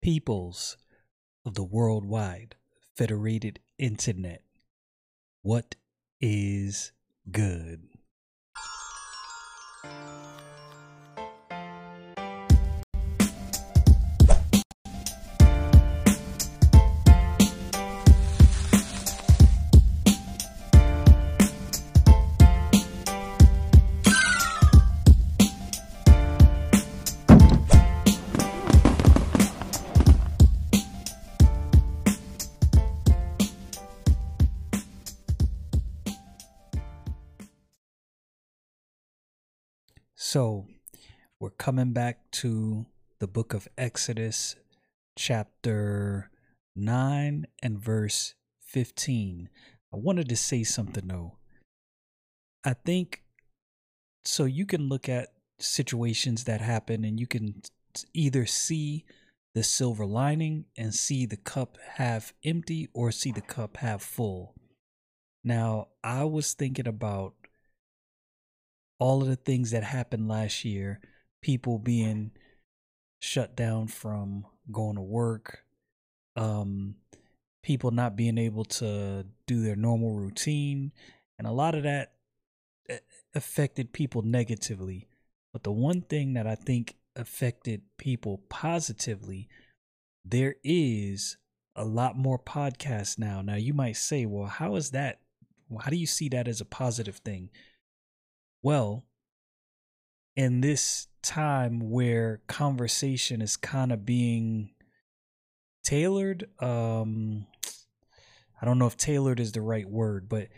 peoples of the worldwide federated internet. What is good? So we're coming back to the book of Exodus, chapter 9 and verse 15. I wanted to say something, though. I think so you can look at situations that happen and you can either see the silver lining and see the cup half empty or see the cup half full. Now, I was thinking about all of the things that happened last year, people being shut down from going to work, people not being able to do their normal routine. And a lot of that affected people negatively. But the one thing that I think affected people positively, there is a lot more podcasts now. Now you might say, well, how is that? How do you see that as a positive thing? Well, in this time where conversation is kind of being tailored, I don't know if tailored is the right word, but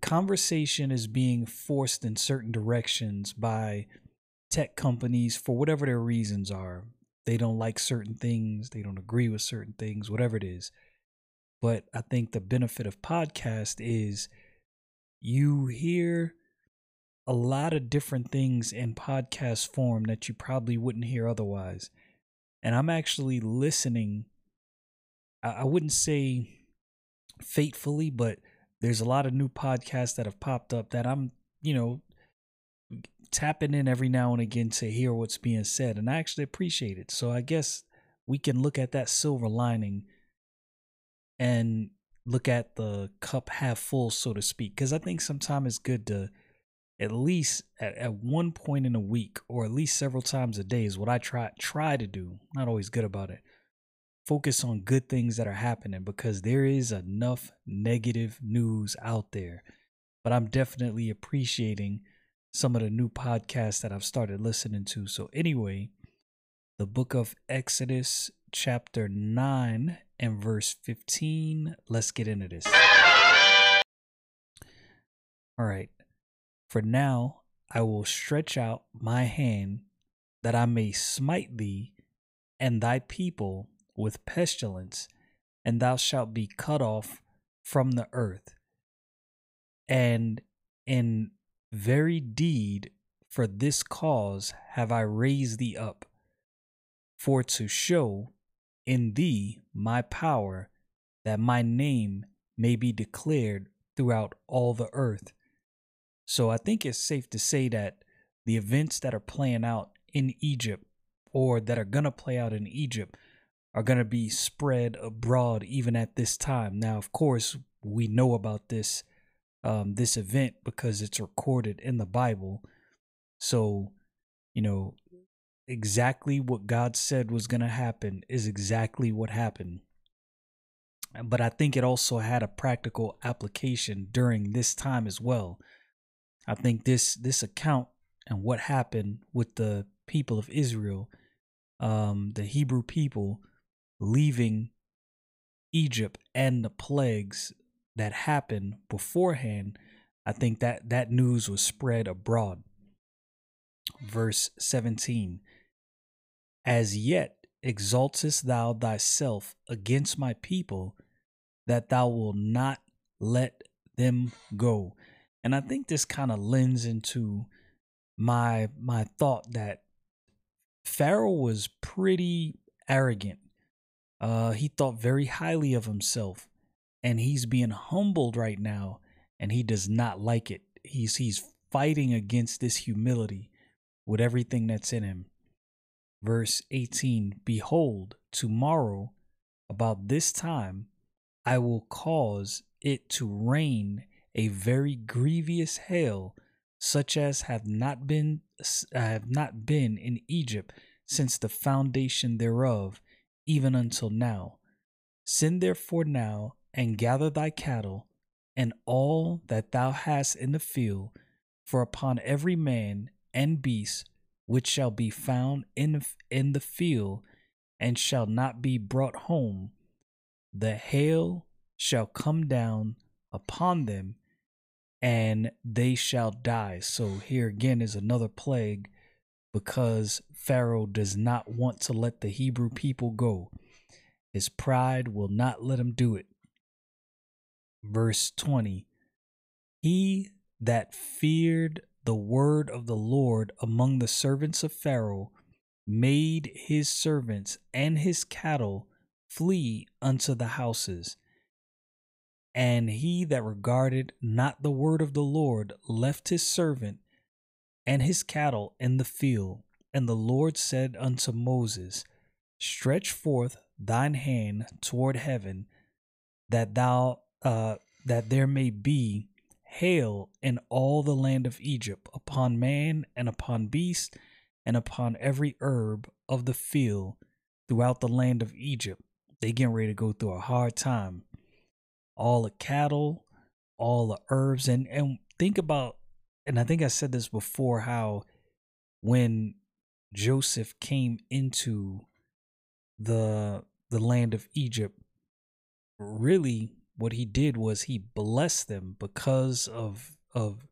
conversation is being forced in certain directions by tech companies for whatever their reasons are. They don't like certain things. They don't agree with certain things, whatever it is. But I think the benefit of podcast is you hear a lot of different things in podcast form that you probably wouldn't hear otherwise. And I'm actually listening. I wouldn't say faithfully, but there's a lot of new podcasts that have popped up that I'm, tapping in every now and again to hear what's being said. And I actually appreciate it. So I guess we can look at that silver lining and look at the cup half full, so to speak, because I think sometimes it's good to at least at one point in a week, or at least several times a day is what I try to do. I'm not always good about it. Focus on good things that are happening, because there is enough negative news out there. But I'm definitely appreciating some of the new podcasts that I've started listening to. So anyway, the book of Exodus, chapter 9 and verse 15. Let's get into this. All right. For now, I will stretch out my hand that I may smite thee and thy people with pestilence, and thou shalt be cut off from the earth. And in very deed for this cause have I raised thee up, for to show in thee my power, that my name may be declared throughout all the earth. So I think it's safe to say that the events that are playing out in Egypt, or that are going to play out in Egypt, are going to be spread abroad even at this time. Now, of course, we know about this this event because it's recorded in the Bible. So, exactly what God said was going to happen is exactly what happened. But I think it also had a practical application during this time as well. I think this account and what happened with the people of Israel, the Hebrew people leaving Egypt, and the plagues that happened beforehand, I think that news was spread abroad. Verse 17, as yet exaltest thou thyself against my people, that thou wilt not let them go. And I think this kind of lends into my thought that Pharaoh was pretty arrogant. He thought very highly of himself, and he's being humbled right now, and he does not like it. He's fighting against this humility with everything that's in him. Verse 18, behold, tomorrow about this time I will cause it to rain a very grievous hail, such as have not been in Egypt since the foundation thereof, even until now. Send therefore now and gather thy cattle and all that thou hast in the field, for upon every man and beast which shall be found in the field and shall not be brought home, the hail shall come down upon them, and they shall die. So here again is another plague, because Pharaoh does not want to let the Hebrew people go. His pride will not let him do it. Verse 20, he that feared the word of the Lord among the servants of Pharaoh made his servants and his cattle flee unto the houses. And he that regarded not the word of the Lord left his servant and his cattle in the field. And the Lord said unto Moses, stretch forth thine hand toward heaven, that thou that there may be hail in all the land of Egypt, upon man and upon beast and upon every herb of the field throughout the land of Egypt. They getting ready to go through a hard time. All the cattle, all the herbs, and think about, and I think I said this before, how when Joseph came into the land of Egypt, really what he did was he blessed them because of the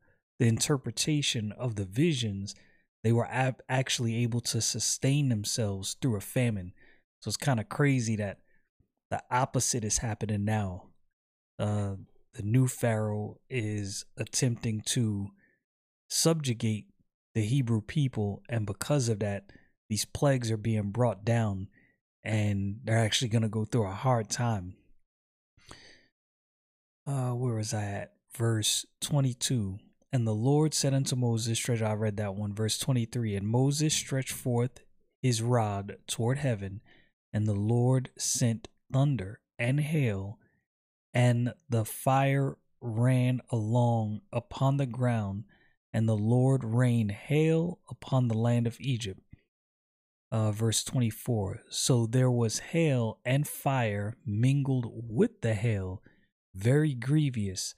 interpretation of the visions. They were actually able to sustain themselves through a famine. So it's kind of crazy that the opposite is happening now. The new Pharaoh is attempting to subjugate the Hebrew people, and because of that, these plagues are being brought down, and they're actually going to go through a hard time. Where was I at? Verse 22. And the Lord said unto Moses, I read that one. Verse 23. And Moses stretched forth his rod toward heaven, and the Lord sent thunder and hail, and the fire ran along upon the ground, and the Lord rained hail upon the land of Egypt. Verse 24. So there was hail and fire mingled with the hail, very grievous,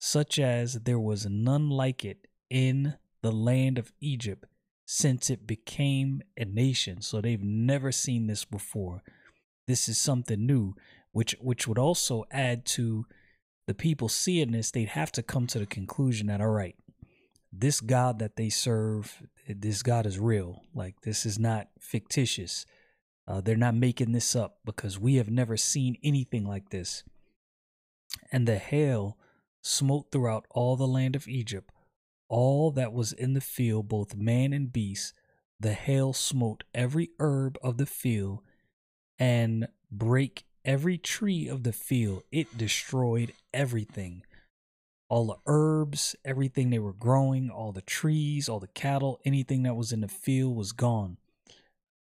such as there was none like it in the land of Egypt since it became a nation. So they've never seen this before. This is something new, which would also add to the people seeing this. They'd have to come to the conclusion that, all right, this God that they serve, this God is real. Like, this is not fictitious. They're not making this up, because we have never seen anything like this. And the hail smote throughout all the land of Egypt, all that was in the field, both man and beast. The hail smote every herb of the field, and brake every tree of the field. It destroyed everything. All the herbs, everything they were growing, all the trees, all the cattle, anything that was in the field was gone.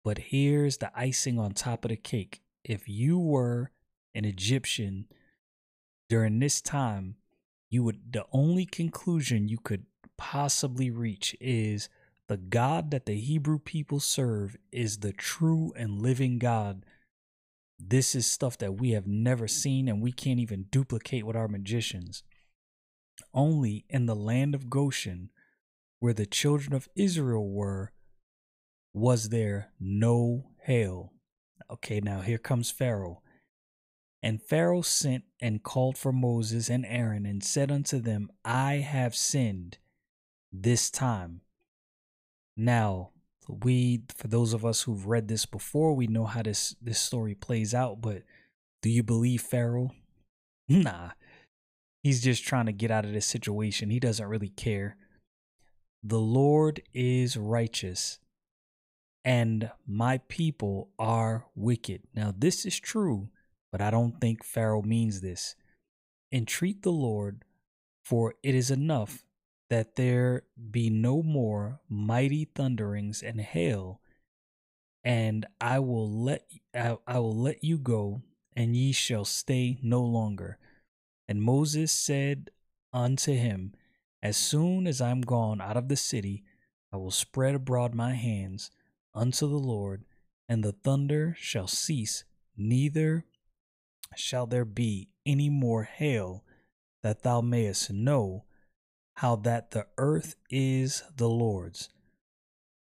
But here's the icing on top of the cake. If you were an Egyptian during this time, the only conclusion you could possibly reach is the God that the Hebrew people serve is the true and living God. This is stuff that we have never seen, and we can't even duplicate with our magicians. Only in the land of Goshen, where the children of Israel were, was there no hail. Okay, now here comes Pharaoh. And Pharaoh sent and called for Moses and Aaron, and said unto them, I have sinned this time. Now, for those of us who've read this before, we know how this story plays out, but do you believe Pharaoh? Nah, he's just trying to get out of this situation. He doesn't really care. The Lord is righteous, and my people are wicked. Now, this is true, but I don't think Pharaoh means this. Entreat the Lord, for it is enough that there be no more mighty thunderings and hail, and I will let you go, and ye shall stay no longer. And Moses said unto him, As soon as I am gone out of the city, I will spread abroad my hands unto the Lord, and the thunder shall cease, neither shall there be any more hail, that thou mayest know how that the earth is the Lord's.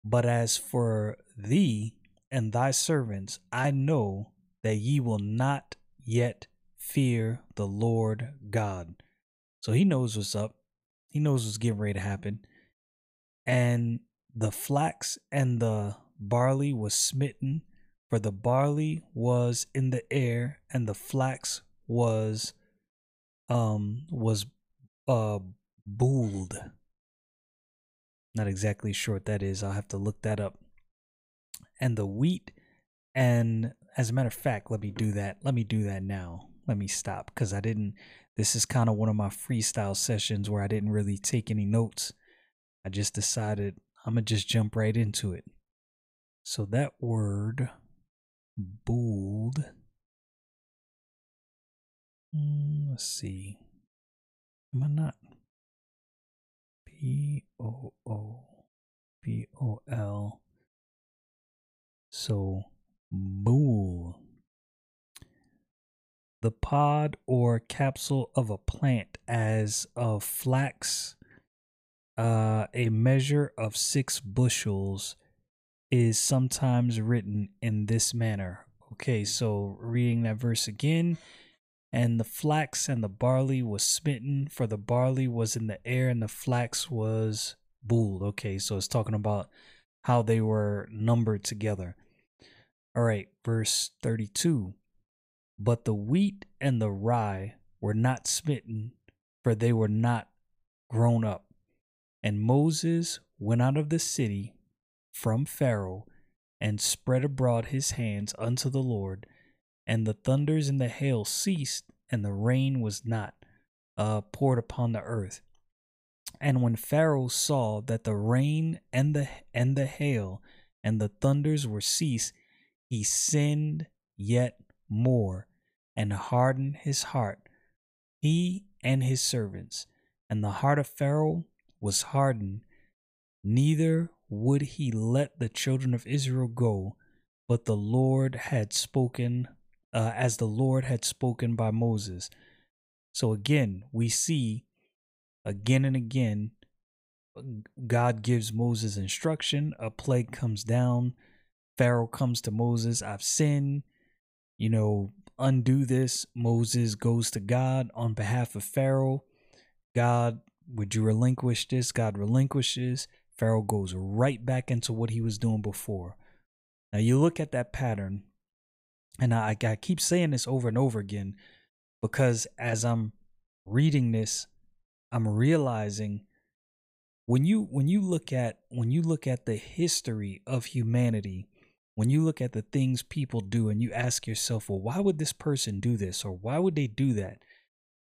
But as for thee and thy servants, I know that ye will not yet fear the Lord God. So he knows what's up. He knows what's getting ready to happen. And the flax and the barley was smitten, for the barley was in the air, and the flax was booled. Not exactly sure what that is. I'll have to look that up. And the wheat, and as a matter of fact, let me do that now. Let me stop, because this is kind of one of my freestyle sessions where I didn't really take any notes. I just decided I'm going to just jump right into it. So that word, booled. Let's see. Am I not? P-O-O-B-O-L. So, bool. The pod or capsule of a plant, as of flax, a measure of 6 bushels, is sometimes written in this manner. Okay, so reading that verse again. And the flax and the barley was smitten, for the barley was in the air, and the flax was booled. Okay, so it's talking about how they were numbered together. All right, verse 32. But the wheat and the rye were not smitten, for they were not grown up. And Moses went out of the city from Pharaoh, and spread abroad his hands unto the Lord. And the thunders and the hail ceased, and the rain was not poured upon the earth. And when Pharaoh saw that the rain and the hail and the thunders were ceased, he sinned yet more, and hardened his heart, he and his servants. And the heart of Pharaoh was hardened, neither would he let the children of Israel go, but the Lord had spoken, as the Lord had spoken by Moses. So again, we see again and again, God gives Moses instruction, a plague comes down, Pharaoh comes to Moses, I've sinned, undo this. Moses goes to God on behalf of Pharaoh. God, would you relinquish this? God relinquishes. Pharaoh goes right back into what he was doing before. Now you look at that pattern, and I keep saying this over and over again, because as I'm reading this, I'm realizing when you look at the history of humanity, when you look at the things people do and you ask yourself, well, why would this person do this? Or why would they do that?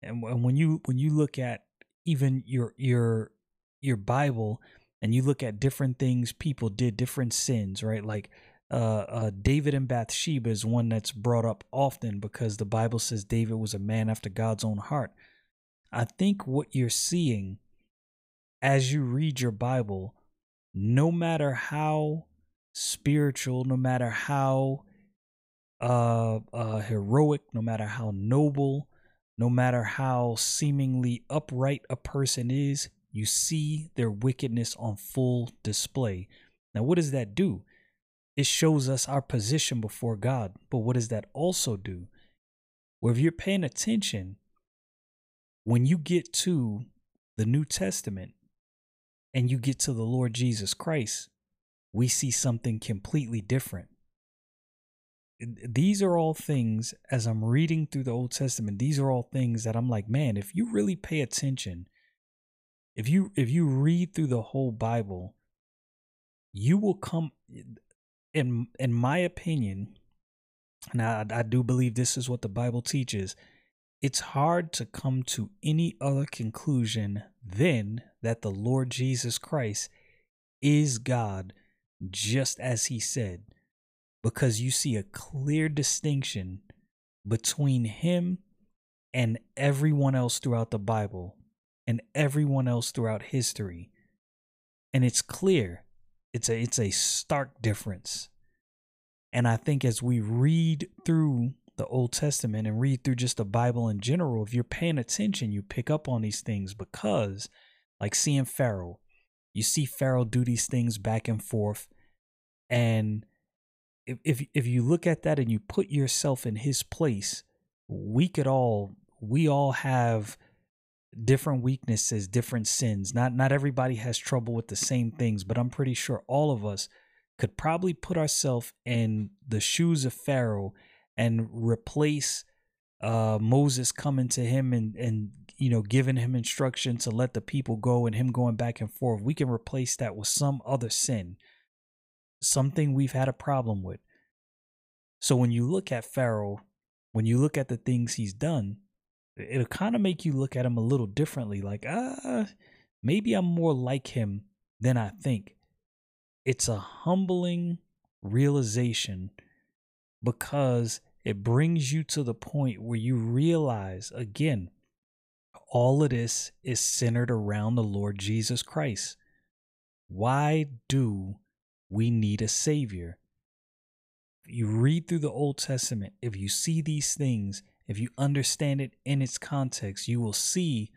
And when you look at even your Bible and you look at different things people did, different sins, right? Like David and Bathsheba is one that's brought up often, because the Bible says David was a man after God's own heart. I think what you're seeing as you read your Bible, no matter how spiritual, no matter how heroic, no matter how noble, no matter how seemingly upright a person is, you see their wickedness on full display. Now, what does that do? It shows us our position before God. But what does that also do? Well, if you're paying attention, when you get to the New Testament and you get to the Lord Jesus Christ, we see something completely different. These are all things, as I'm reading through the Old Testament, these are all things that I'm like, man, if you really pay attention, if you read through the whole Bible, you will come, in my opinion, and I do believe this is what the Bible teaches, it's hard to come to any other conclusion than that the Lord Jesus Christ is God, just as he said. because you see a clear distinction between him and everyone else throughout the Bible and everyone else throughout history. And it's clear. It's a stark difference. And I think as we read through the Old Testament and read through just the Bible in general, if you're paying attention, you pick up on these things, because like seeing Pharaoh, you see Pharaoh do these things back and forth. And if you look at that and you put yourself in his place, we all have different weaknesses, different sins. Not everybody has trouble with the same things, but I'm pretty sure all of us could probably put ourselves in the shoes of Pharaoh and replace Moses coming to him and you know, giving him instruction to let the people go and him going back and forth. We can replace that with some other sin, something we've had a problem with. So when you look at Pharaoh, when you look at the things he's done, it'll kind of make you look at him a little differently. Like, maybe I'm more like him than I think. It's a humbling realization, because it brings you to the point where you realize, again, all of this is centered around the Lord Jesus Christ. Why do we need a Savior? You read through the Old Testament, if you see these things, if you understand it in its context, you will see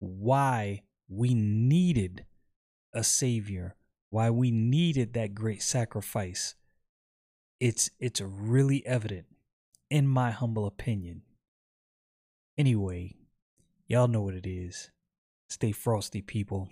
why we needed a Savior, why we needed that great sacrifice. It's really evident, in my humble opinion. Anyway, y'all know what it is. Stay frosty, people.